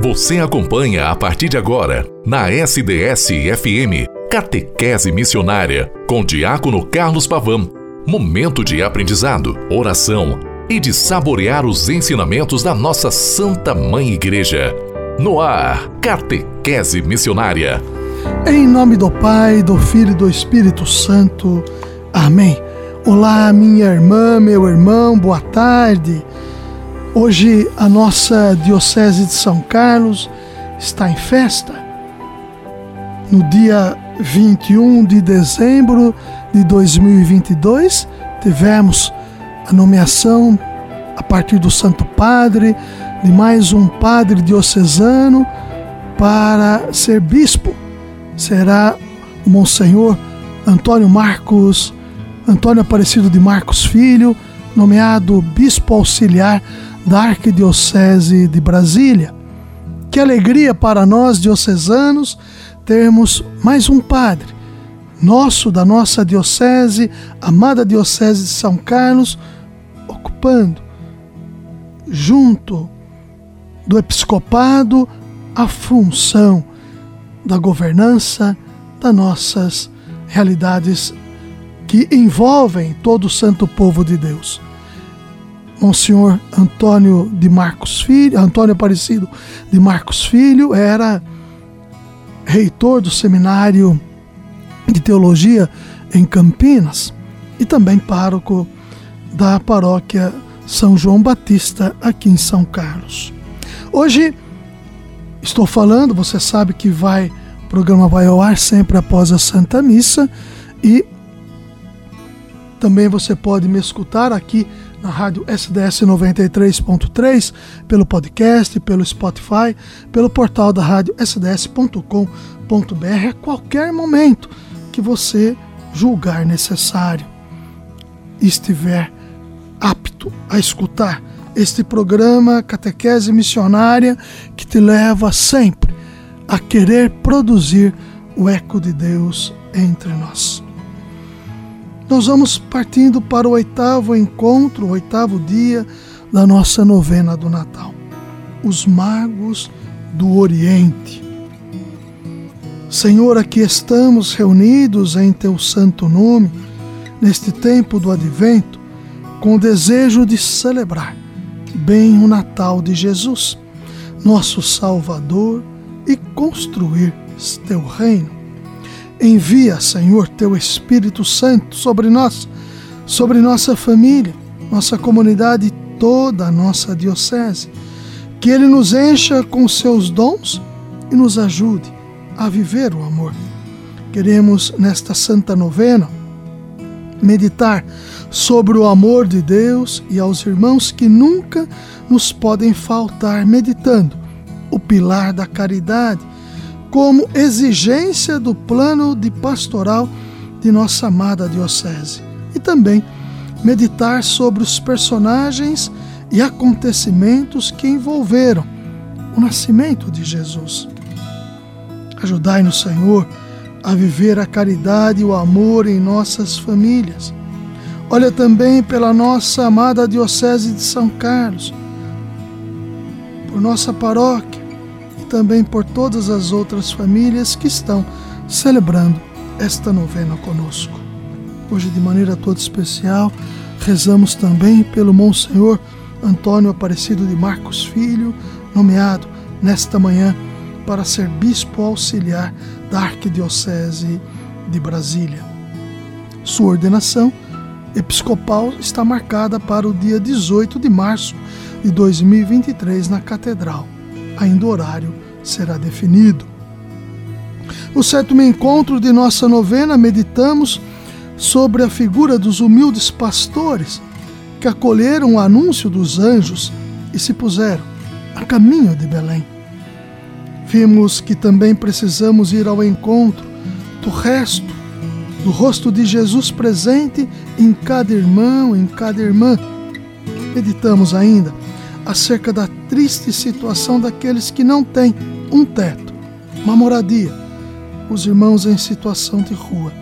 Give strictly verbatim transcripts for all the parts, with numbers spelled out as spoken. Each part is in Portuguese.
Você acompanha a partir de agora, na S D S F M, Catequese Missionária, com Diácono Carlos Pavão. Momento de aprendizado, oração e de saborear os ensinamentos da nossa Santa Mãe Igreja. No ar, Catequese Missionária. Em nome do Pai, do Filho e do Espírito Santo. Amém. Olá, minha irmã, meu irmão, boa tarde. Hoje a nossa Diocese de São Carlos está em festa. No dia vinte e um de dezembro de dois mil e vinte e dois, tivemos a nomeação, a partir do Santo Padre, de mais um padre diocesano para ser bispo. Será o Monsenhor Antônio Marcos, Antônio Aparecido de Marcos Filho, nomeado bispo auxiliar da Arquidiocese de Brasília. Que alegria para nós diocesanos termos mais um padre nosso, da nossa diocese, amada Diocese de São Carlos, ocupando junto do Episcopado a função da governança das nossas realidades que envolvem todo o santo povo de Deus. Monsenhor Antônio de Marcos Filho, Antônio Aparecido de Marcos Filho, era reitor do Seminário de Teologia em Campinas e também pároco da paróquia São João Batista aqui em São Carlos. Hoje estou falando, você sabe que vai, o programa vai ao ar sempre após a Santa Missa, e também você pode me escutar aqui na Rádio S D S noventa e três ponto três, pelo podcast, pelo Spotify, pelo portal da rádio S D S ponto com ponto B R, a qualquer momento que você julgar necessário e estiver apto a escutar este programa Catequese Missionária, que te leva sempre a querer produzir o eco de Deus entre nós. Nós vamos partindo para o oitavo encontro, o oitavo dia da nossa novena do Natal. Os magos do Oriente. Senhor, aqui estamos reunidos em Teu santo nome, neste tempo do Advento, com o desejo de celebrar bem o Natal de Jesus, nosso Salvador, e construir Teu reino. Envia, Senhor, Teu Espírito Santo sobre nós, sobre nossa família, nossa comunidade e toda a nossa diocese. Que Ele nos encha com Seus dons e nos ajude a viver o amor. Queremos, nesta Santa Novena, meditar sobre o amor de Deus e aos irmãos que nunca nos podem faltar, meditando o pilar da caridade, como exigência do plano de pastoral de nossa amada diocese, e também meditar sobre os personagens e acontecimentos que envolveram o nascimento de Jesus. Ajudai-nos, Senhor, a viver a caridade e o amor em nossas famílias. Olha também pela nossa amada Diocese de São Carlos, por nossa paróquia, também por todas as outras famílias que estão celebrando esta novena conosco. Hoje, de maneira toda especial, rezamos também pelo Monsenhor Antônio Aparecido de Marcos Filho, nomeado nesta manhã para ser bispo auxiliar da Arquidiocese de Brasília. Sua ordenação episcopal está marcada para o dia dezoito de março de dois mil e vinte e três na Catedral. Ainda o horário será definido. No sétimo encontro de nossa novena, meditamos sobre a figura dos humildes pastores que acolheram o anúncio dos anjos e se puseram a caminho de Belém. Vimos que também precisamos ir ao encontro do resto, do rosto de Jesus presente em cada irmão, em cada irmã. Meditamos ainda acerca da triste situação daqueles que não têm um teto, uma moradia, os irmãos em situação de rua.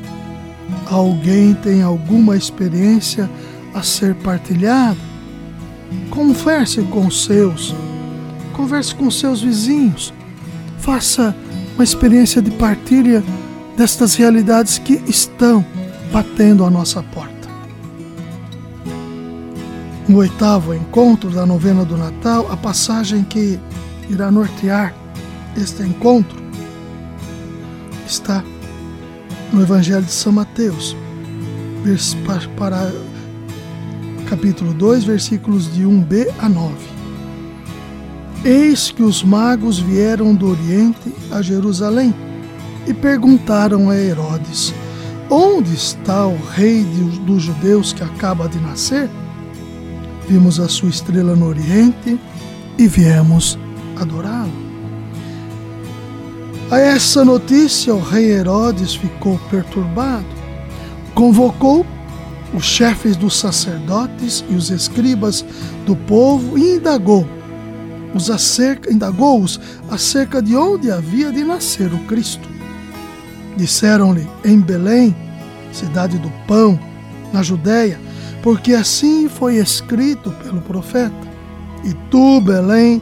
Alguém tem alguma experiência a ser partilhada? Converse com os seus, converse com seus vizinhos, faça uma experiência de partilha destas realidades que estão batendo à nossa porta. No oitavo encontro da novena do Natal, a passagem que irá nortear este encontro está no Evangelho de São Mateus, para capítulo dois, versículos de um b a nove. Eis que os magos vieram do Oriente a Jerusalém e perguntaram a Herodes: onde está o rei dos judeus que acaba de nascer? Vimos a sua estrela no Oriente e viemos adorá-lo. A essa notícia, o rei Herodes ficou perturbado. Convocou os chefes dos sacerdotes e os escribas do povo e indagou os acerca, indagou-os acerca de onde havia de nascer o Cristo. Disseram-lhe: em Belém, cidade do pão, na Judéia, porque assim foi escrito pelo profeta: e tu, Belém,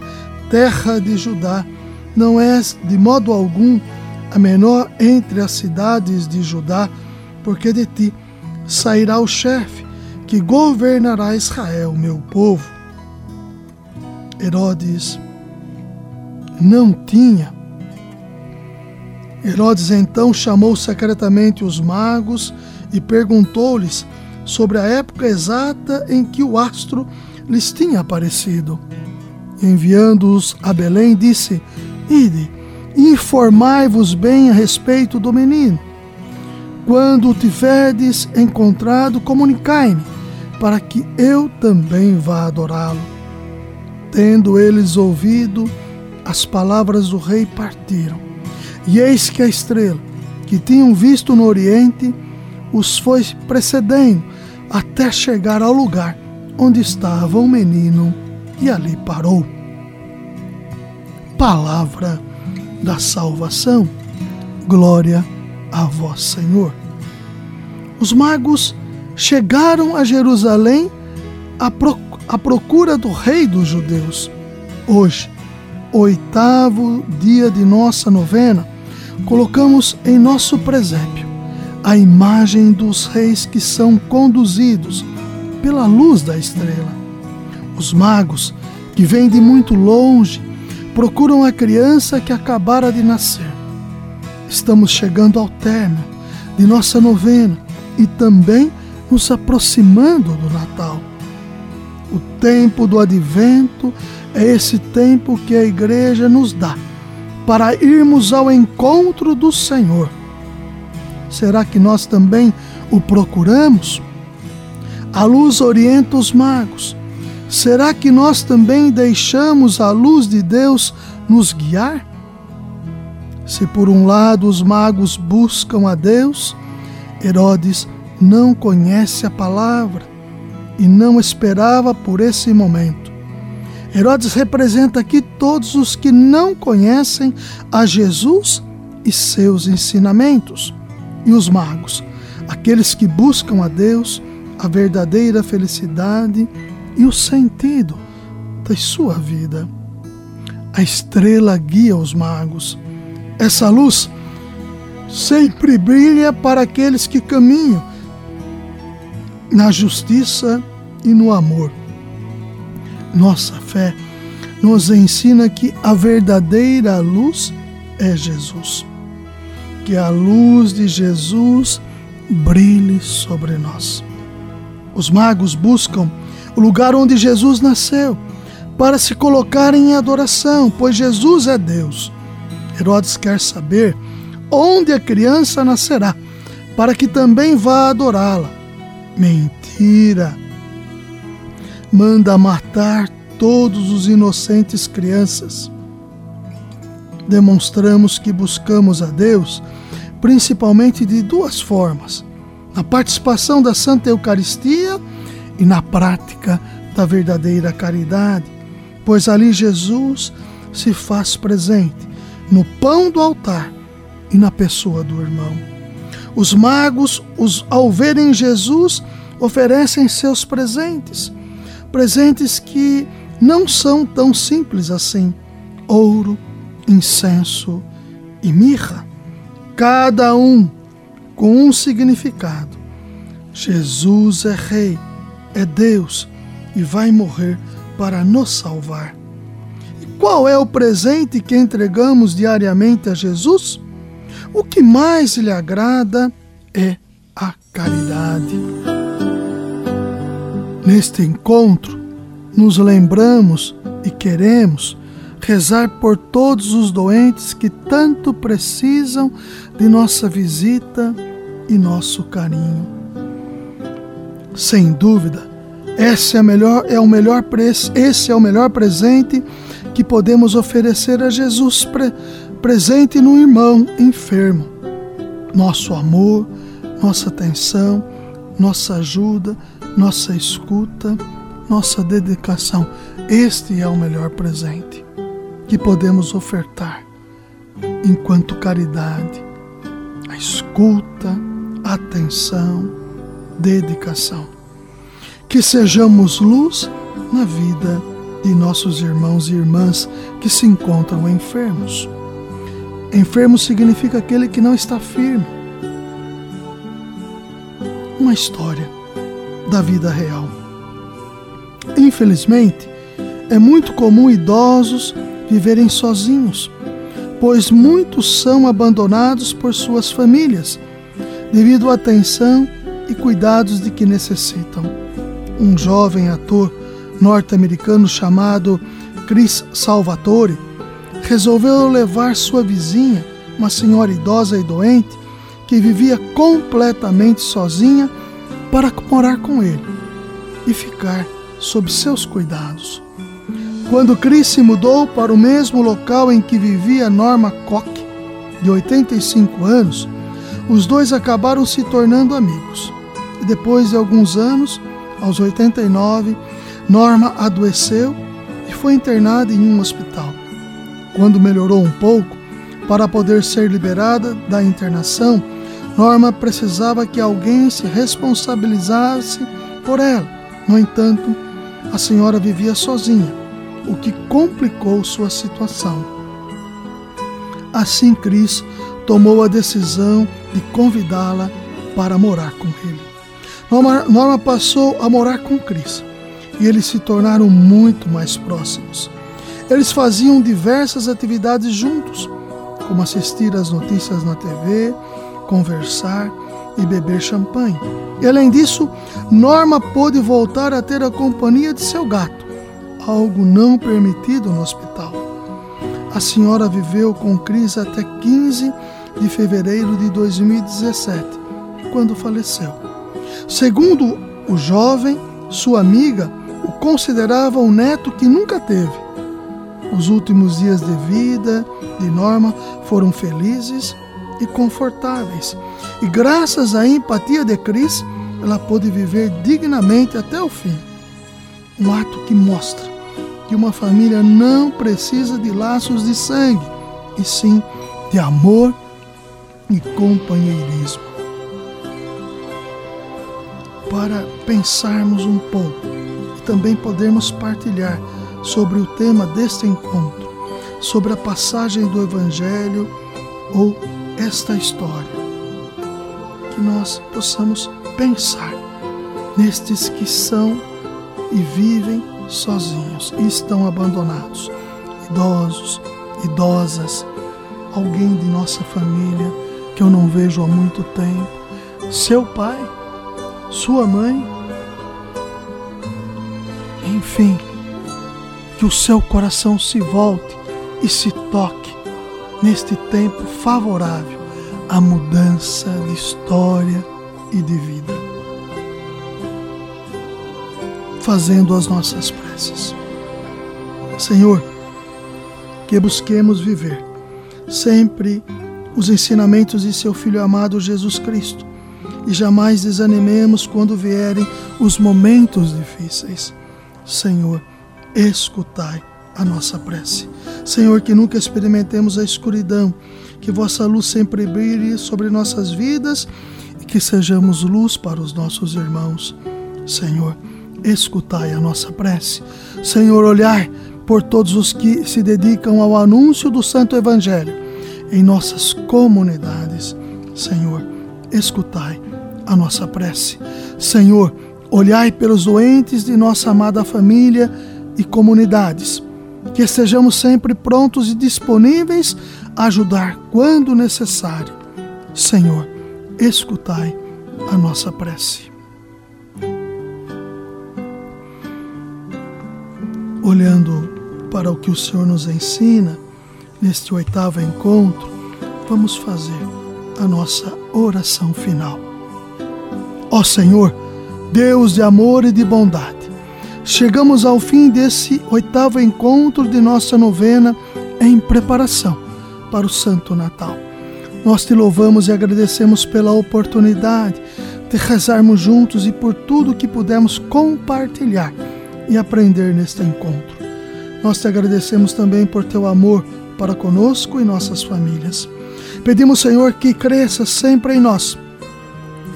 terra de Judá, não és de modo algum a menor entre as cidades de Judá, porque de ti sairá o chefe que governará Israel, meu povo. Herodes não tinha. Herodes então chamou secretamente os magos e perguntou-lhes sobre a época exata em que o astro lhes tinha aparecido. Enviando-os a Belém, disse: ide, informai-vos bem a respeito do menino. Quando o tiverdes encontrado, comunicai-me, para que eu também vá adorá-lo. Tendo eles ouvido as palavras do rei, partiram. E eis que a estrela, que tinham visto no Oriente, os foi precedendo, até chegar ao lugar onde estava o menino, e ali parou. Palavra da salvação. Glória a vós, Senhor. Os magos chegaram a Jerusalém à procura do rei dos judeus. Hoje, oitavo dia de nossa novena, colocamos em nosso presépio a imagem dos reis que são conduzidos pela luz da estrela. Os magos, que vêm de muito longe, procuram a criança que acabara de nascer. Estamos chegando ao término de nossa novena e também nos aproximando do Natal. O tempo do Advento é esse tempo que a Igreja nos dá para irmos ao encontro do Senhor. Será que nós também o procuramos? A luz orienta os magos. Será que nós também deixamos a luz de Deus nos guiar? Se por um lado os magos buscam a Deus, Herodes não conhece a palavra e não esperava por esse momento. Herodes representa aqui todos os que não conhecem a Jesus e seus ensinamentos. E os magos, aqueles que buscam a Deus, a verdadeira felicidade e o sentido da sua vida. A estrela guia os magos. Essa luz sempre brilha para aqueles que caminham na justiça e no amor. Nossa fé nos ensina que a verdadeira luz é Jesus. Que a luz de Jesus brilhe sobre nós. Os magos buscam o lugar onde Jesus nasceu para se colocarem em adoração, pois Jesus é Deus. Herodes quer saber onde a criança nascerá, para que também vá adorá-la. Mentira! Manda matar todos os inocentes crianças. Demonstramos que buscamos a Deus principalmente de duas formas: na participação da Santa Eucaristia e na prática da verdadeira caridade, pois ali Jesus se faz presente no pão do altar e na pessoa do irmão. Os magos, os, ao verem Jesus, oferecem seus presentes, presentes que não são tão simples assim. ouro, incenso e mirra, cada um com um significado. Jesus é Rei, é Deus e vai morrer para nos salvar. E qual é o presente que entregamos diariamente a Jesus? O que mais lhe agrada é a caridade. Neste encontro, nos lembramos e queremos rezar por todos os doentes que tanto precisam de nossa visita e nosso carinho. Sem dúvida, esse é, melhor, é o melhor, esse é o melhor presente que podemos oferecer a Jesus, pre, presente no irmão enfermo. Nosso amor, nossa atenção, nossa ajuda, nossa escuta, nossa dedicação. Este é o melhor presente que podemos ofertar enquanto caridade, a escuta, atenção, dedicação. Que sejamos luz na vida de nossos irmãos e irmãs que se encontram enfermos. Enfermo significa aquele que não está firme. Uma história da vida real. Infelizmente, é muito comum idosos viverem sozinhos, pois muitos são abandonados por suas famílias, devido à atenção e cuidados de que necessitam. Um jovem ator norte-americano chamado Chris Salvatore resolveu levar sua vizinha, uma senhora idosa e doente, que vivia completamente sozinha, para morar com ele e ficar sob seus cuidados. Quando Chris se mudou para o mesmo local em que vivia Norma Koch, de oitenta e cinco anos, os dois acabaram se tornando amigos. E depois de alguns anos, aos oitenta e nove, Norma adoeceu e foi internada em um hospital. Quando melhorou um pouco, para poder ser liberada da internação, Norma precisava que alguém se responsabilizasse por ela. No entanto, a senhora vivia sozinha, o que complicou sua situação. Assim, Chris tomou a decisão de convidá-la para morar com ele. Norma, Norma passou a morar com Chris e eles se tornaram muito mais próximos. Eles faziam diversas atividades juntos, como assistir às notícias na T V, conversar e beber champanhe. E além disso, Norma pôde voltar a ter a companhia de seu gato, algo não permitido no hospital. A senhora viveu com Chris até quinze de fevereiro de dois mil e dezessete, quando faleceu. Segundo o jovem, sua amiga o considerava um neto que nunca teve. Os últimos dias de vida de Norma foram felizes e confortáveis, e graças à empatia de Chris, ela pôde viver dignamente até o fim. Um ato que mostra que uma família não precisa de laços de sangue, e sim de amor e companheirismo. Para pensarmos um pouco e também podermos partilhar sobre o tema deste encontro, sobre a passagem do Evangelho ou esta história, que nós possamos pensar nestes que são e vivem sozinhos e estão abandonados, idosos, idosas, alguém de nossa família que eu não vejo há muito tempo, seu pai, sua mãe, enfim, que o seu coração se volte e se toque neste tempo favorável à mudança de história e de vida. Fazendo as nossas preces. Senhor, que busquemos viver sempre os ensinamentos de seu Filho amado Jesus Cristo e jamais desanimemos quando vierem os momentos difíceis. Senhor, escutai a nossa prece. Senhor, que nunca experimentemos a escuridão, que vossa luz sempre brilhe sobre nossas vidas e que sejamos luz para os nossos irmãos. Senhor, escutai a nossa prece. Senhor, olhai por todos os que se dedicam ao anúncio do Santo Evangelho em nossas comunidades. Senhor, escutai a nossa prece. Senhor, olhai pelos doentes de nossa amada família e comunidades, que estejamos sempre prontos e disponíveis a ajudar quando necessário. Senhor, escutai a nossa prece. Olhando para o que o Senhor nos ensina neste oitavo encontro, vamos fazer a nossa oração final. Ó Senhor, Deus de amor e de bondade, chegamos ao fim desse oitavo encontro de nossa novena em preparação para o Santo Natal. Nós te louvamos e agradecemos pela oportunidade de rezarmos juntos e por tudo que pudemos compartilhar e aprender neste encontro. Nós te agradecemos também por teu amor para conosco e nossas famílias. Pedimos, Senhor, que cresça sempre em nós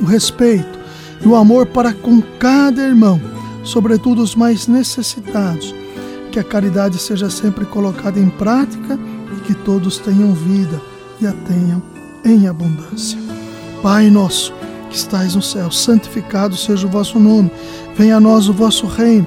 o respeito e o amor para com cada irmão, sobretudo os mais necessitados, que a caridade seja sempre colocada em prática e que todos tenham vida e a tenham em abundância. Pai nosso, que estais no céu, santificado seja o vosso nome, venha a nós o vosso reino,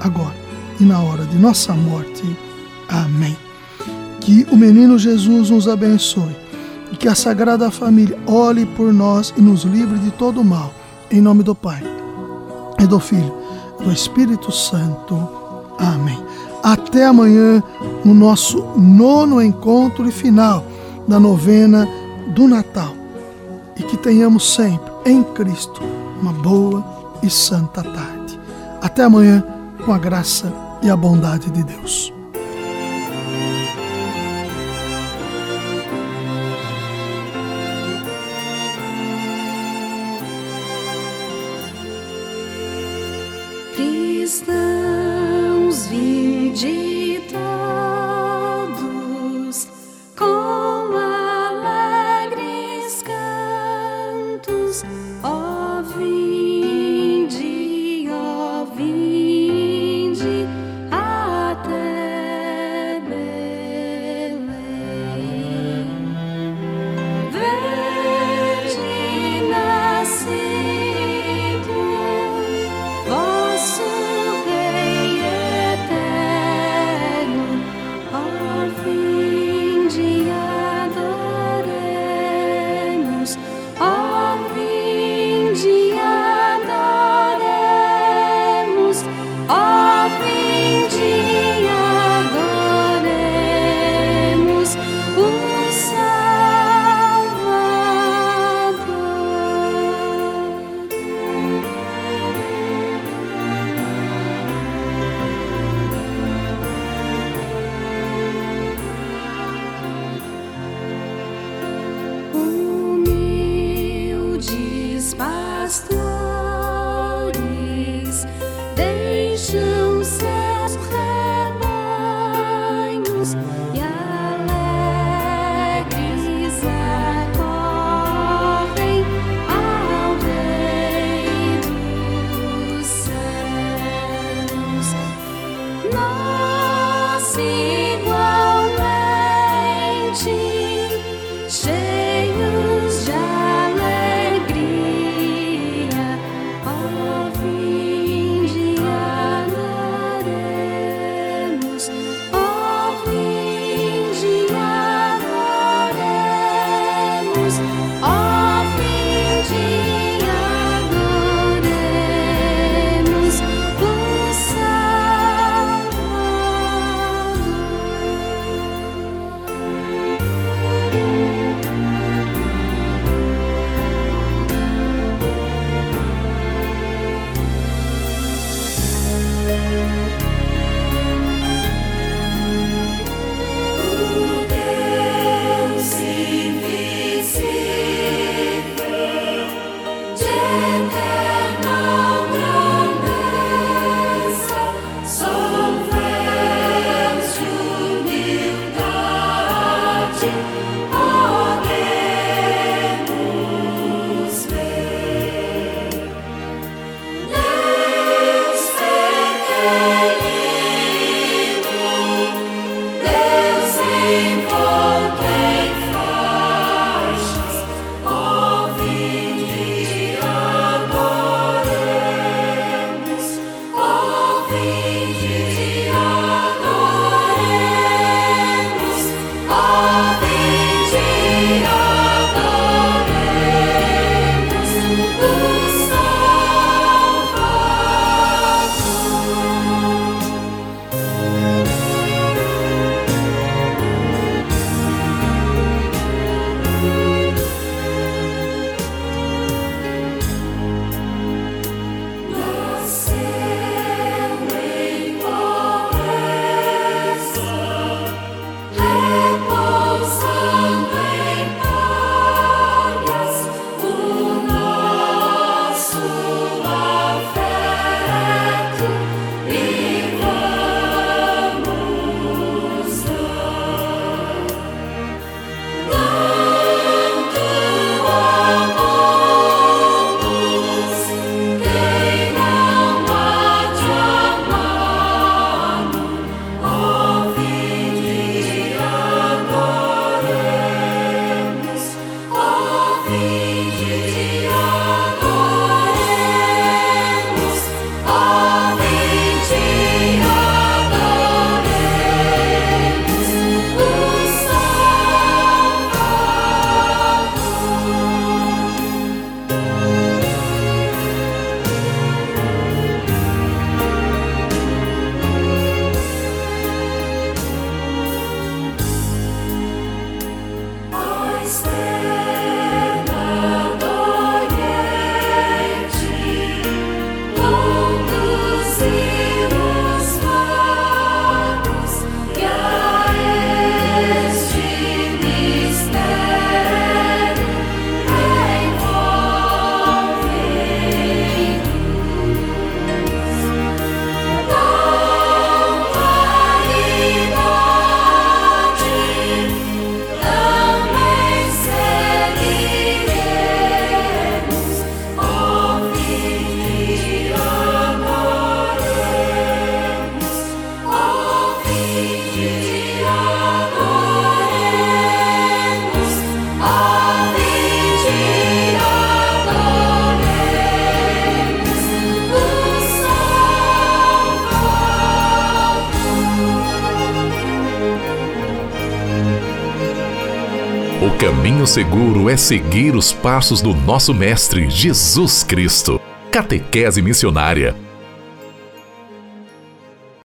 agora e na hora de nossa morte. Amém. Que o menino Jesus nos abençoe e que a Sagrada Família olhe por nós e nos livre de todo o mal. Em nome do Pai, e do Filho, e do Espírito Santo. Amém. Até amanhã, no nosso nono encontro e final da novena do Natal. E que tenhamos sempre, em Cristo, uma boa e santa tarde. Até amanhã, com a graça e a bondade de Deus. Cristãos, vinde todos com alegres cantos, ó vinde, ó vinde até Belém. Vede nascido vosso Rei eterno. O caminho seguro é seguir os passos do nosso Mestre Jesus Cristo. Catequese missionária,